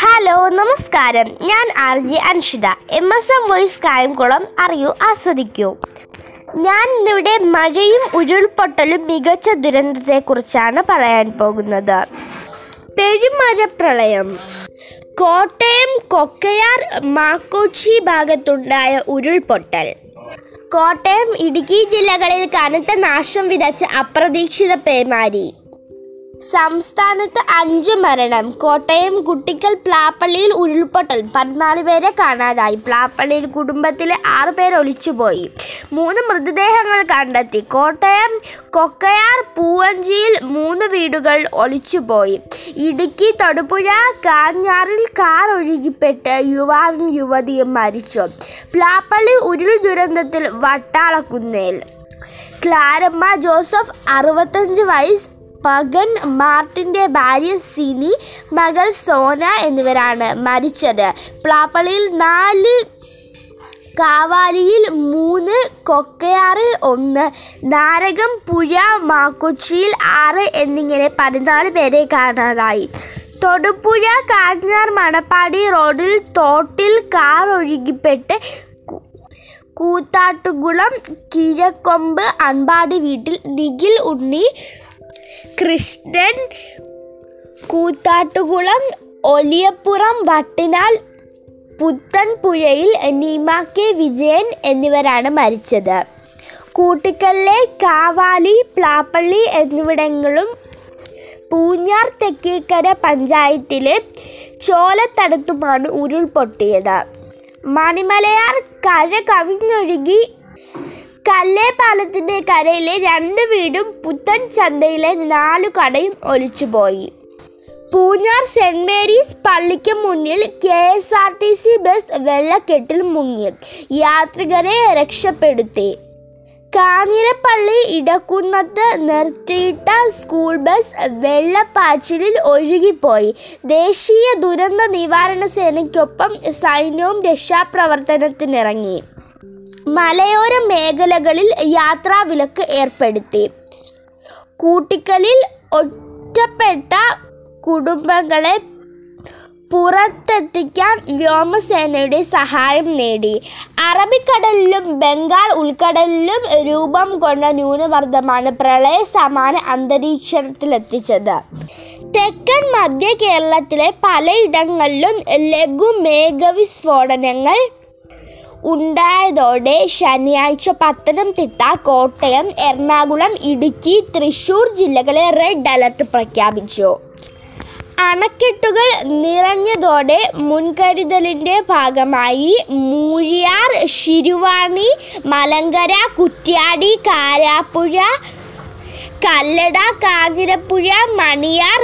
Hello നമസ്കാരം, ഞാൻ R J Anshida. MSM voice Kayamkulam അറിയൂ, ആസ്വദിക്കൂ. ഞാൻ ഇന്നിവിടെ മഴയും ഉരുൾപൊട്ടലും മികച്ച ദുരന്തത്തെക്കുറിച്ചാണ് പറയാൻ പോകുന്നത്. പെരുമഴ പ്രളയം. കോട്ടയം കൊക്കയാർ മാക്കോച്ചി ഭാഗത്തുണ്ടായ ഉരുൾപൊട്ടൽ. കോട്ടയം, ഇടുക്കി ജില്ലകളിൽ കനത്ത നാശം വിതച്ച അപ്രതീക്ഷിത പേമാരി. സംസ്ഥാനത്ത് 5 മരണം. കോട്ടയം കുട്ടിക്കൽ പ്ലാപ്പള്ളിയിൽ ഉരുൾപൊട്ടൽ. 14 പേരെ കാണാതായി. പ്ലാപ്പള്ളിയിൽ കുടുംബത്തിലെ 6 പേർ ഒലിച്ചുപോയി. 3 മൃതദേഹങ്ങൾ കണ്ടെത്തി. കോട്ടയം കൊക്കയാർ പൂവഞ്ചിയിൽ 3 വീടുകൾ ഒലിച്ചുപോയി. ഇടുക്കി തൊടുപുഴ കാഞ്ഞാറിൽ കാർ ഒഴുകിപ്പെട്ട് യുവാവും യുവതിയും മരിച്ചു. പ്ലാപ്പള്ളി ഉരുൾ ദുരന്തത്തിൽ വട്ടാളക്കുന്നേൽ. ക്ലാരമ്മ ജോസഫ് 65 വയസ്സ്, പകൻ മാർട്ടിൻ്റെ ഭാര്യ സിനി, മകൾ സോന എന്നിവരാണ് മരിച്ചത്. പ്ലാപ്പള്ളിയിൽ 4, കാവാലിയിൽ 3, കൊക്കയാറിൽ 1, നാരകം പുഴ മാക്കുച്ചിയിൽ 6 എന്നിങ്ങനെ 14 പേരെ കാണാതായി. തൊടുപുഴ കാഞ്ഞാർ മണപ്പാടി റോഡിൽ തോട്ടിൽ കാർ ഒഴുകിപ്പെട്ട് കൂത്താട്ടുകുളം കിഴക്കൊമ്പ് അൻപാടി വീട്ടിൽ നിഖിൽ ഉണ്ണി, കൃഷ്ണൻ, കൂത്താട്ടുകുളം ഒലിയപ്പുറം വട്ടിനാൽ പുത്തൻപുഴയിൽ നിമ കെ വിജയൻ എന്നിവരാണ് മരിച്ചത്. കൂട്ടിക്കല്ലെ കാവാലി പ്ലാപ്പള്ളി എന്നിവിടങ്ങളും പൂഞ്ഞാർ തെക്കേക്കര പഞ്ചായത്തിലെ ചോലത്തടത്തുമാണ് ഉരുൾപൊട്ടിയത്. മണിമലയാർ കര കവിഞ്ഞൊഴുകി. കല്ലേപ്പാലത്തിൻ്റെ കരയിലെ 2 വീടും പുത്തൻ ചന്തയിലെ 4 കടയും ഒലിച്ചുപോയി. പൂഞ്ഞാർ സെൻറ് മേരീസ് പള്ളിക്ക് മുന്നിൽ KSRTC ബസ് വെള്ളക്കെട്ടിൽ മുങ്ങി. യാത്രികരെ രക്ഷപ്പെടുത്തി. കാഞ്ഞിരപ്പള്ളി ഇടക്കുന്നത്ത് നിർത്തിയിട്ട സ്കൂൾ ബസ് വെള്ളപ്പാച്ചിലിൽ ഒഴുകിപ്പോയി. ദേശീയ ദുരന്ത നിവാരണ സേനയ്ക്കൊപ്പം സൈന്യവും രക്ഷാപ്രവർത്തനത്തിനിറങ്ങി. മലയോര മേഖലകളിൽ യാത്രാവിലക്ക് ഏർപ്പെടുത്തി. കൂട്ടിക്കലിൽ ഒറ്റപ്പെട്ട കുടുംബങ്ങളെ പുറത്തെത്തിക്കാൻ വ്യോമസേനയുടെ സഹായം നേടി. അറബിക്കടലിലും ബംഗാൾ ഉൾക്കടലിലും രൂപം കൊണ്ട ന്യൂനമർദ്ദമാണ് പ്രളയ സമാന അന്തരീക്ഷത്തിലെത്തിച്ചത്. തെക്കൻ മധ്യ കേരളത്തിലെ പലയിടങ്ങളിലും ലഘു മേഘവിസ്ഫോടനങ്ങൾ ഉണ്ടായതോടെ ശനിയാഴ്ച പത്തനംതിട്ട, കോട്ടയം, എറണാകുളം, ഇടുക്കി, തൃശൂർ ജില്ലകളിൽ റെഡ് അലർട്ട് പ്രഖ്യാപിച്ചു. അണക്കെട്ടുകൾ നിറഞ്ഞതോടെ മുൻകരുതലിൻ്റെ ഭാഗമായി മൂഴിയാർ, ശിരുവാണി, മലങ്കര, കുറ്റ്യാടി, കാരാപ്പുഴ, കല്ലട, കാഞ്ഞിരപ്പുഴ, മണിയാർ,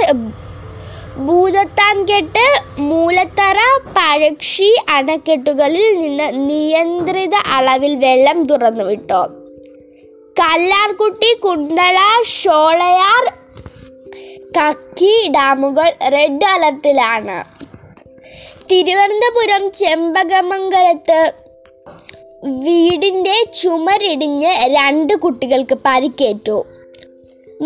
ഭൂതത്താൻകെട്ട്, മൂലത്തറ, പഴക്ഷി അണക്കെട്ടുകളിൽ നിന്ന് നിയന്ത്രിത അളവിൽ വെള്ളം തുറന്നുവിട്ടു. കല്ലാർകുട്ടി, കുണ്ടള, ഷോളയാർ, കക്കി ഡാമുകൾ റെഡ് അലർട്ടിലാണ്. തിരുവനന്തപുരം ചെമ്പകമംഗലത്ത് വീടിൻ്റെ ചുമരിടിഞ്ഞ് 2 കുട്ടികൾക്ക് പരിക്കേറ്റു.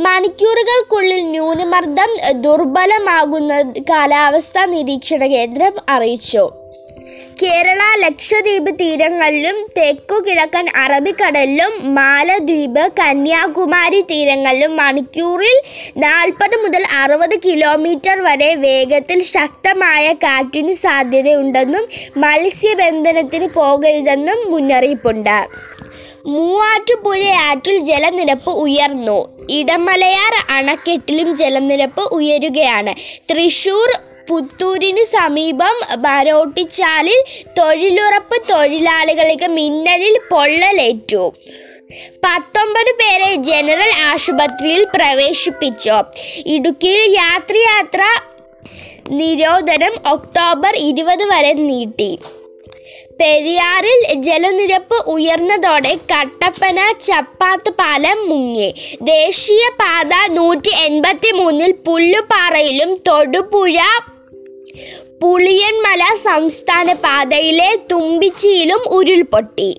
മണിക്കൂറുകൾക്കുള്ളിൽ ന്യൂനമർദ്ദം ദുർബലമാകുന്ന കാലാവസ്ഥാ നിരീക്ഷണ കേന്ദ്രം അറിയിച്ചു. കേരള ലക്ഷദ്വീപ് തീരങ്ങളിലും തെക്കുകിഴക്കൻ അറബിക്കടലിലും മാലദ്വീപ്, കന്യാകുമാരി തീരങ്ങളിലും മണിക്കൂറിൽ 40 മുതൽ 60 കിലോമീറ്റർ വരെ വേഗത്തിൽ ശക്തമായ കാറ്റിന് സാധ്യതയുണ്ടെന്നും മത്സ്യബന്ധനത്തിന് പോകരുതെന്നും മുന്നറിയിപ്പുണ്ട്. മൂവാറ്റുപുഴയാറ്റിൽ ജലനിരപ്പ് ഉയർന്നു. ഇടമലയാർ അണക്കെട്ടിലും ജലനിരപ്പ് ഉയരുകയാണ്. തൃശൂർ പുത്തൂരിന് സമീപം മരോട്ടിച്ചാലിൽ തൊഴിലുറപ്പ് തൊഴിലാളികൾക്ക് മിന്നലിൽ പൊള്ളലേറ്റു. 19 പേരെ ജനറൽ ആശുപത്രിയിൽ പ്രവേശിപ്പിച്ചു. ഇടുക്കിയിൽ യാത്രാ നിരോധനം ഒക്ടോബർ 20 വരെ നീട്ടി. പെരിയാറിൽ ജലനിരപ്പ് ഉയർന്നതോടെ കട്ടപ്പന ചപ്പാത്ത് പാലം മുങ്ങി. ദേശീയപാത 183-ൽ പുല്ലുപാറയിലും തൊടുപുഴ പുളിയൻമല സംസ്ഥാന പാതയിലെ തുമ്പിച്ചിയിലും ഉരുൾപൊട്ടി.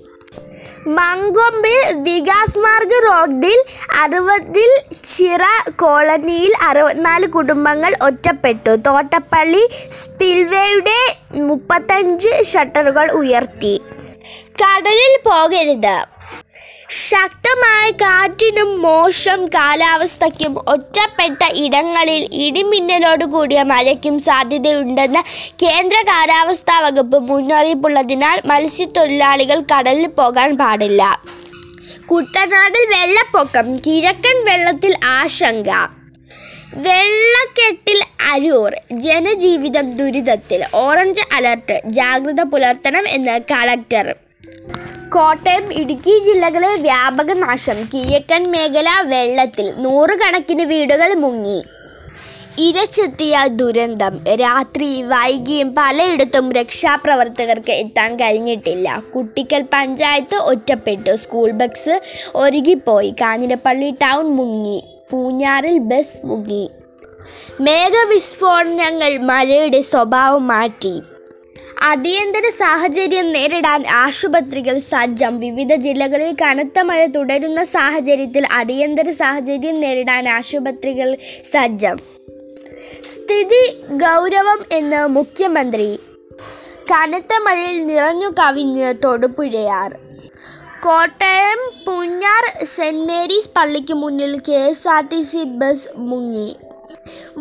മങ്കൊമ്പിൽ വികാസ് മാർഗ് റോഡിൽ 60-ൽ ചിറ കോളനിയിൽ 64 കുടുംബങ്ങൾ ഒറ്റപ്പെട്ടു. തോട്ടപ്പള്ളി സ്പിൽവേയുടെ 35 ഷട്ടറുകൾ ഉയർത്തി. കടലിൽ പോകരുത്. ശക്തമായ കാറ്റിനും മോശം കാലാവസ്ഥയ്ക്കും ഒറ്റപ്പെട്ട ഇടങ്ങളിൽ ഇടിമിന്നലോട് കൂടിയ മഴയ്ക്കും സാധ്യതയുണ്ടെന്ന് കേന്ദ്ര കാലാവസ്ഥാ വകുപ്പ് മുന്നറിയിപ്പുള്ളതിനാൽ മത്സ്യത്തൊഴിലാളികൾ കടലിൽ പോകാൻ പാടില്ല. കുട്ടനാടിൽ വെള്ളപ്പൊക്കം, കിഴക്കൻ വെള്ളത്തിൽ ആശങ്ക. വെള്ളക്കെട്ടിൽ അരൂർ ജനജീവിതം ദുരിതത്തിൽ. ഓറഞ്ച് അലർട്ട്, ജാഗ്രത പുലർത്തണം എന്ന് കളക്ടർ. കോട്ടയം, ഇടുക്കി ജില്ലകളിൽ വ്യാപക നാശം. കിഴക്കൻ മേഖല വെള്ളത്തിൽ, 100 കണക്കിന് വീടുകൾ മുങ്ങി. ഇരച്ചെത്തിയ ദുരന്തം. രാത്രി വൈകിയും പലയിടത്തും രക്ഷാപ്രവർത്തകർക്ക് എത്താൻ കഴിഞ്ഞിട്ടില്ല. കുട്ടിക്കൽ പഞ്ചായത്ത് ഒറ്റപ്പെട്ടു. സ്കൂൾ ബസ് ഒരുകിപ്പോയി. കാഞ്ഞിരപ്പള്ളി ടൗൺ മുങ്ങി. പൂഞ്ഞാറിൽ ബസ് മുങ്ങി. മേഘവിസ്ഫോടനങ്ങൾ മഴയുടെ സ്വഭാവം മാറ്റി. അടിയന്തര സാഹചര്യം നേരിടാൻ ആശുപത്രികൾ സജ്ജം. വിവിധ ജില്ലകളിൽ കനത്ത മഴ തുടരുന്ന സാഹചര്യത്തിൽ അടിയന്തര സാഹചര്യം നേരിടാൻ ആശുപത്രികൾ സജ്ജം. സ്ഥിതി ഗൗരവം എന്ന് മുഖ്യമന്ത്രി. കനത്ത മഴയിൽ നിറഞ്ഞു കവിഞ്ഞ് തൊടുപുഴയാർ. കോട്ടയം പൂഞ്ഞാർ സെൻറ് മേരീസ് പള്ളിക്ക് മുന്നിൽ KSRTC ബസ് മുങ്ങി.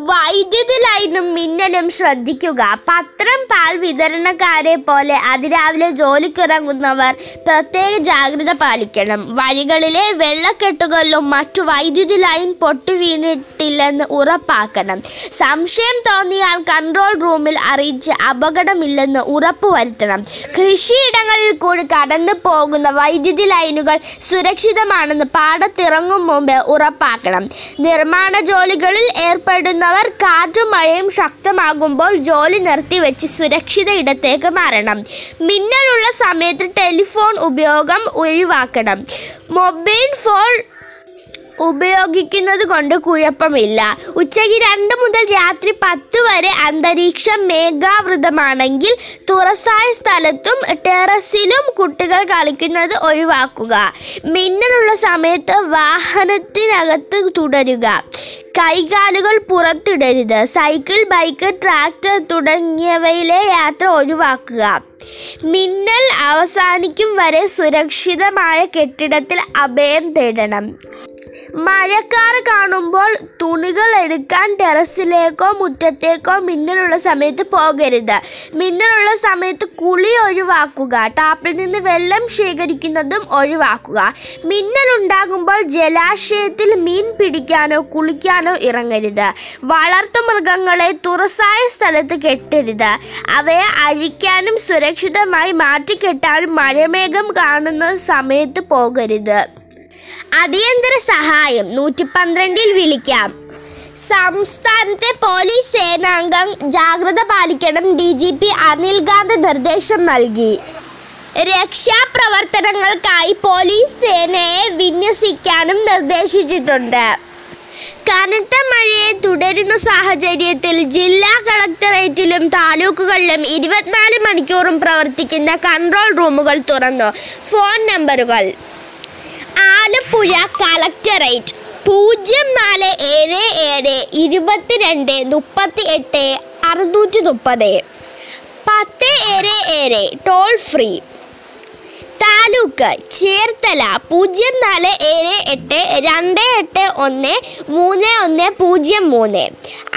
വൈദ്യുതി ലൈനും മിന്നലും ശ്രദ്ധിക്കുക. പത്രം പാൽ വിതരണക്കാരെ പോലെ അതിരാവിലെ ജോലിക്കിറങ്ങുന്നവർ പ്രത്യേക ജാഗ്രത പാലിക്കണം. വഴികളിലെ വെള്ളക്കെട്ടുകളിലും മറ്റു വൈദ്യുതി ലൈൻ പൊട്ടുവീണിട്ടില്ലെന്ന് ഉറപ്പാക്കണം. സംശയം തോന്നിയാൽ കൺട്രോൾ റൂമിൽ അറിയിച്ച് അപകടമില്ലെന്ന് ഉറപ്പുവരുത്തണം. കൃഷിയിടങ്ങളിൽ കൂടി കടന്നു പോകുന്ന വൈദ്യുതി ലൈനുകൾ സുരക്ഷിതമാണെന്ന് പാടത്തിറങ്ങും മുമ്പ് ഉറപ്പാക്കണം. നിർമ്മാണ ജോലികളിൽ ഏർപ്പെടുന്നവർ കാറ്റും മഴയും ശക്തമാകുമ്പോൾ ജോലി നിർത്തിവെച്ച് സുരക്ഷിത ഇടത്തേക്ക് മാറണം. മിന്നലുള്ള സമയത്ത് ടെലിഫോൺ ഉപയോഗം ഒഴിവാക്കണം. മൊബൈൽ ഫോൺ ഉപയോഗിക്കുന്നത് കൊണ്ട് കുഴപ്പമില്ല. ഉച്ചയ്ക്ക് 2 മുതൽ രാത്രി 10 വരെ അന്തരീക്ഷം മേഘാവൃതമാണെങ്കിൽ തുറസായ സ്ഥലത്തും ടെറസിലും കുട്ടികൾ കളിക്കുന്നത് ഒഴിവാക്കുക. മിന്നലുള്ള സമയത്ത് വാഹനത്തിനകത്ത് തുടരുക. കൈകാലുകൾ പുറത്തിടരുത്. സൈക്കിൾ, ബൈക്ക്, ട്രാക്ടർ തുടങ്ങിയവയിലെ യാത്ര ഒഴിവാക്കുക. മിന്നൽ അവസാനിക്കും വരെ സുരക്ഷിതമായ കെട്ടിടത്തിൽ അഭയം തേടണം. മഴക്കാർ കാണുമ്പോൾ തുണികൾ എടുക്കാൻ ടെറസിലേക്കോ മുറ്റത്തേക്കോ മിന്നലുള്ള സമയത്ത് പോകരുത്. മിന്നലുള്ള സമയത്ത് കുളി ഒഴിവാക്കുക. ടാപ്പിൽ നിന്ന് വെള്ളം ശേഖരിക്കുന്നതും ഒഴിവാക്കുക. മിന്നലുണ്ടാകുമ്പോൾ ജലാശയത്തിൽ മീൻ പിടിക്കാനോ കുളിക്കാനോ ഇറങ്ങരുത്. വളർത്തുമൃഗങ്ങളെ തുറസായ സ്ഥലത്ത് കെട്ടരുത്. അവയെ അഴിക്കാനും സുരക്ഷിതമായി മാറ്റിക്കെട്ടാനും മഴമേഘം കാണുന്ന സമയത്ത് പോകരുത്. അടിയന്തര സഹായം 112-ൽ വിളിക്കാം. സംസ്ഥാനത്തെ പോലീസ് സേനാംഗം ജാഗ്രത പാലിക്കണം. DGP അനിൽ കാന്ത് നിർദ്ദേശം നൽകി. രക്ഷാപ്രവർത്തനങ്ങൾക്കായി പോലീസ് സേനയെ വിന്യസിക്കാനും നിർദ്ദേശിച്ചിട്ടുണ്ട്. കനത്ത മഴയെ തുടരുന്ന സാഹചര്യത്തിൽ ജില്ലാ കളക്ടറേറ്റിലും താലൂക്കുകളിലും 24 മണിക്കൂറും പ്രവർത്തിക്കുന്ന കൺട്രോൾ റൂമുകൾ തുറന്നു. ഫോൺ നമ്പറുകൾ: Alappuzha collectorate 0477 22 38 630, 1077 toll free. Taluk Cherthala 0478 281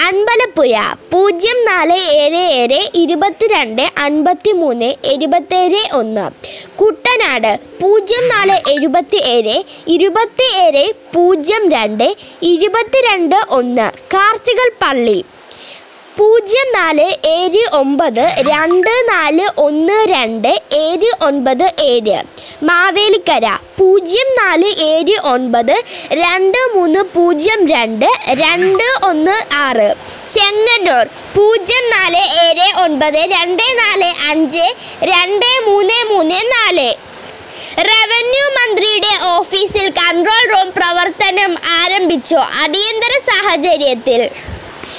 3103, Ambalappuzha 0477 22 53 77 1, Kuttanad 0477 27 02 22 1, Karthikappally 0479 2412 7 9, Mavelikkara 0479 2302 216, Chengannur 0479 245 2334. Revenue മന്ത്രിയുടെ ഓഫീസിൽ കൺട്രോൾ റൂം പ്രവർത്തനം ആരംഭിച്ചു. അടിയന്തര സാഹചര്യത്തിൽ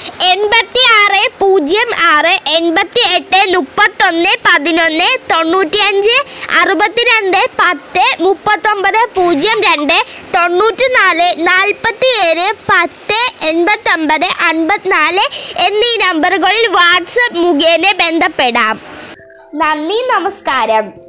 86 62 58 32 10 94 10 89 54 54 എന്നീ നമ്പറുകളിൽ വാട്സപ്പ് മുഖേന ബന്ധപ്പെടാം. നന്ദി, നമസ്കാരം.